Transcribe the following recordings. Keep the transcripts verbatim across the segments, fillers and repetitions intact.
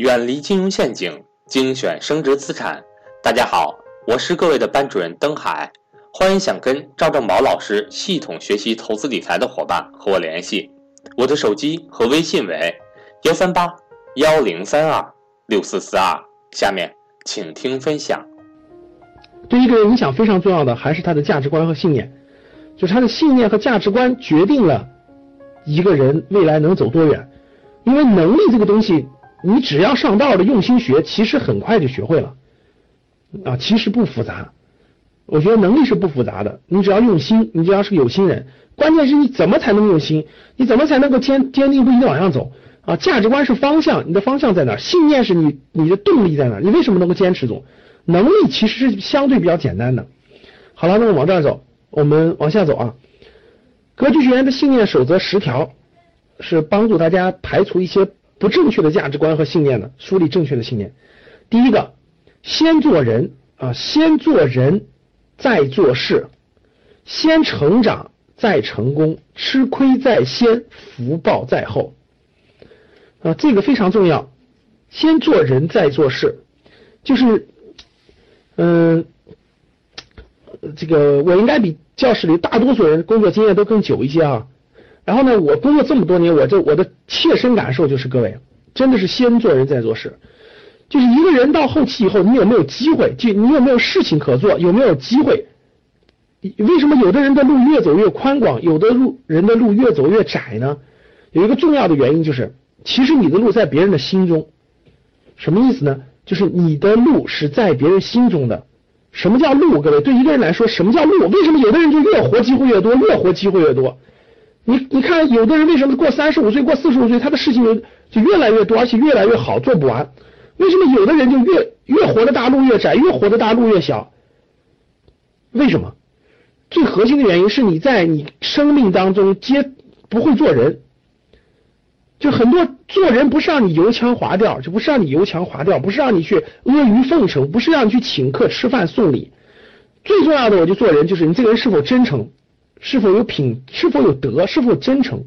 远离金融陷阱，精选升值资产。大家好，我是各位的班主任登海，欢迎想跟赵正宝老师系统学习投资理财的伙伴和我联系，我的手机和微信为 一三八一零三二六四四二。 下面请听分享。对一个人影响非常重要的还是他的价值观和信念，就是他的信念和价值观决定了一个人未来能走多远。因为能力这个东西，你只要上道的用心学，其实很快就学会了啊，其实不复杂。我觉得能力是不复杂的，你只要用心，你只要是有心人，关键是你怎么才能用心，你怎么才能够坚坚定不移的往上走啊。价值观是方向，你的方向在哪？信念是你你的动力在哪？你为什么能够坚持住？能力其实是相对比较简单的。好了，那我往这儿走，我们往下走啊。格局学员的信念守则十条，是帮助大家排除一些不正确的价值观和信念的，梳理正确的信念。第一个，先做人啊，先做人，再做事，先成长，再成功，吃亏在先，福报在后啊，这个非常重要。先做人，再做事，就是，嗯、呃，这个我应该比教室里大多数人工作经验都更久一些啊。然后呢，我工作这么多年，我这我的切身感受就是，各位真的是先做人再做事。就是一个人到后期以后，你有没有机会？就你有没有事情可做？有没有机会？为什么有的人的路越走越宽广，有的路人的路越走越窄呢？有一个重要的原因就是，其实你的路在别人的心中。什么意思呢？就是你的路是在别人心中的。什么叫路？各位，对一个人来说，什么叫路？为什么有的人就越活机会越多，越活机会越多？你你看，有的人为什么过三十五岁、过四十五岁，他的事情就越来越多，而且越来越好，做不完？为什么有的人就越越活的大路越窄，越活的大路越小？为什么？最核心的原因是你在你生命当中接不会做人，就很多做人不是让你油腔滑调，就不是让你油腔滑调，不是让你去阿谀奉承，不是让你去请客吃饭送礼。最重要的，我就做人，就是你这个人是否真诚，是否有品，是否有德，是否真诚。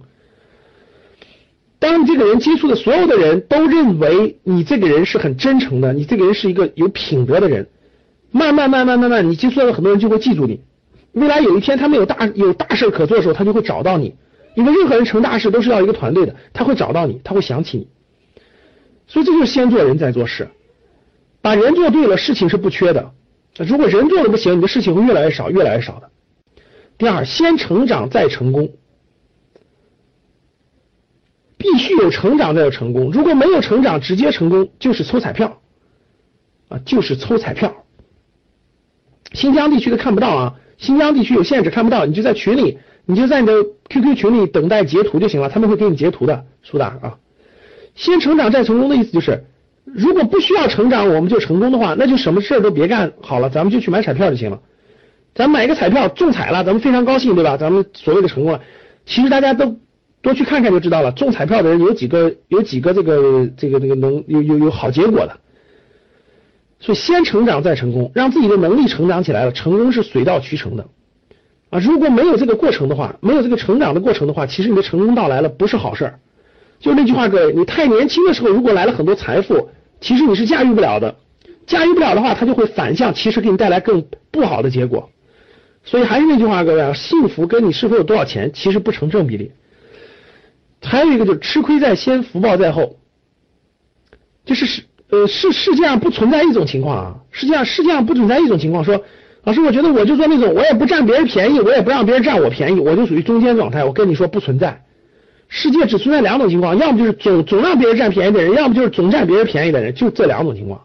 当你这个人接触的所有的人都认为你这个人是很真诚的，你这个人是一个有品德的人，慢慢慢慢慢慢，你接触到的很多人就会记住你。未来有一天他们有大有大事可做的时候，他就会找到你。因为任何人成大事都是要一个团队的，他会找到你，他会想起你。所以这就是先做人再做事，把人做对了，事情是不缺的。如果人做的不行，你的事情会越来越少，越来越少的。第二，先成长再成功。必须有成长才有成功，如果没有成长，直接成功就是抽彩票啊，就是抽彩票。新疆地区的看不到啊，新疆地区有限制看不到，你就在群里，你就在你的 Q Q 群里等待截图就行了，他们会给你截图的，苏大啊。先成长再成功的意思就是，如果不需要成长我们就成功的话，那就什么事都别干好了，咱们就去买彩票就行了。咱们买一个彩票中彩了，咱们非常高兴，对吧？咱们所谓的成功了，其实大家都。多去看看就知道了，中彩票的人有几个有几个这个这个这个能有有有好结果的。所以先成长再成功，让自己的能力成长起来了，成功是水到渠成的啊。如果没有这个过程的话，没有这个成长的过程的话，其实你的成功到来了不是好事儿。就那句话，各位，你太年轻的时候如果来了很多财富，其实你是驾驭不了的，驾驭不了的话，它就会反向，其实给你带来更不好的结果。所以还是那句话，各位啊，幸福跟你是否有多少钱其实不成正比例。还有一个就是吃亏在先，福报在后，就是呃世世界上不存在一种情况啊，世界上世界上不存在一种情况，说老师我觉得我就做那种我也不占别人便宜，我也不让别人占我便宜，我就属于中间状态。我跟你说不存在，世界只存在两种情况，要么就是总总让别人占便宜的人，要么就是总占别人便宜的人，就这两种情况。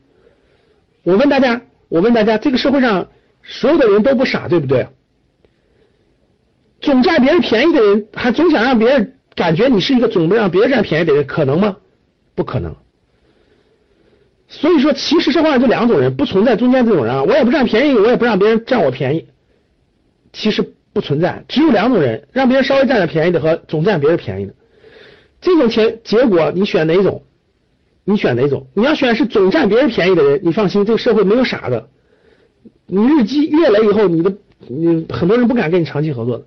我问大家，我问大家，这个社会上所有的人都不傻，对不对？总占别人便宜的人，还总想让别人感觉你是一个总不让别人占便宜的人，可能吗？不可能。所以说其实社会上就两种人，不存在中间这种人啊，我也不占便宜，我也不让别人占我便宜，其实不存在，只有两种人，让别人稍微占点便宜的和总占别人便宜的。这种前结果你选哪种？你选哪种？你要选是总占别人便宜的人，你放心，这个社会没有傻的，你日积月累以后，你的你很多人不敢跟你长期合作的。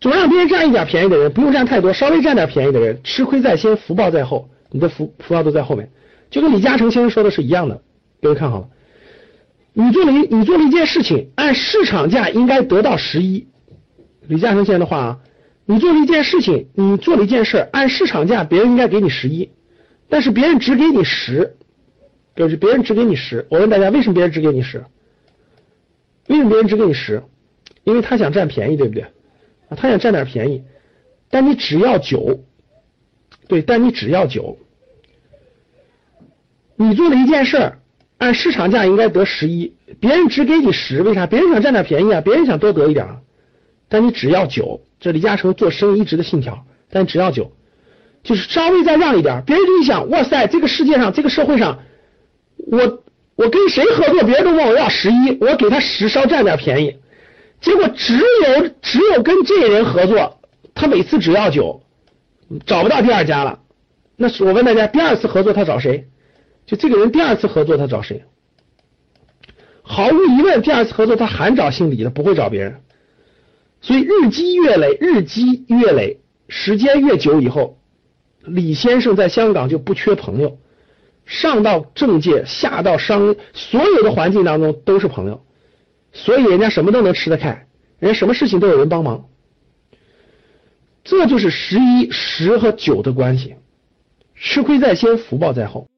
总让别人占一点便宜的人，不用占太多，稍微占点便宜的人，吃亏在先，福报在后，你的福福报都在后面。就跟李嘉诚先生说的是一样的。各位看好了，你做了你做了一件事情，按市场价应该得到十一。李嘉诚先生的话啊，你做了一件事情，你做了一件事，按市场价别人应该给你十一，但是别人只给你十，就是别人只给你十。我问大家，为什么别人只给你十？为什么别人只给你十？因为他想占便宜，对不对？啊，他想占点便宜，但你只要九，对，但你只要九。你做了一件事儿，按市场价应该得十一，别人只给你十，为啥？别人想占点便宜啊，别人想多得一点啊，但你只要九，这李嘉诚做生意一直的信条，但只要九，就是稍微再让一点，别人就一想，哇塞，这个世界上，这个社会上，我我跟谁合作，别人都问我要十一，我给他十，稍占点便宜，结果只有只有跟这人合作，他每次只要九，找不到第二家了。那是我问大家，第二次合作他找谁？就这个人第二次合作他找谁？毫无疑问，第二次合作他还找姓李的，不会找别人。所以日积月累，日积月累，时间越久以后，李先生在香港就不缺朋友，上到政界，下到商，所有的环境当中都是朋友，所以人家什么都能吃得开，人家什么事情都有人帮忙。这就是十一、十和九的关系，吃亏在先，福报在后。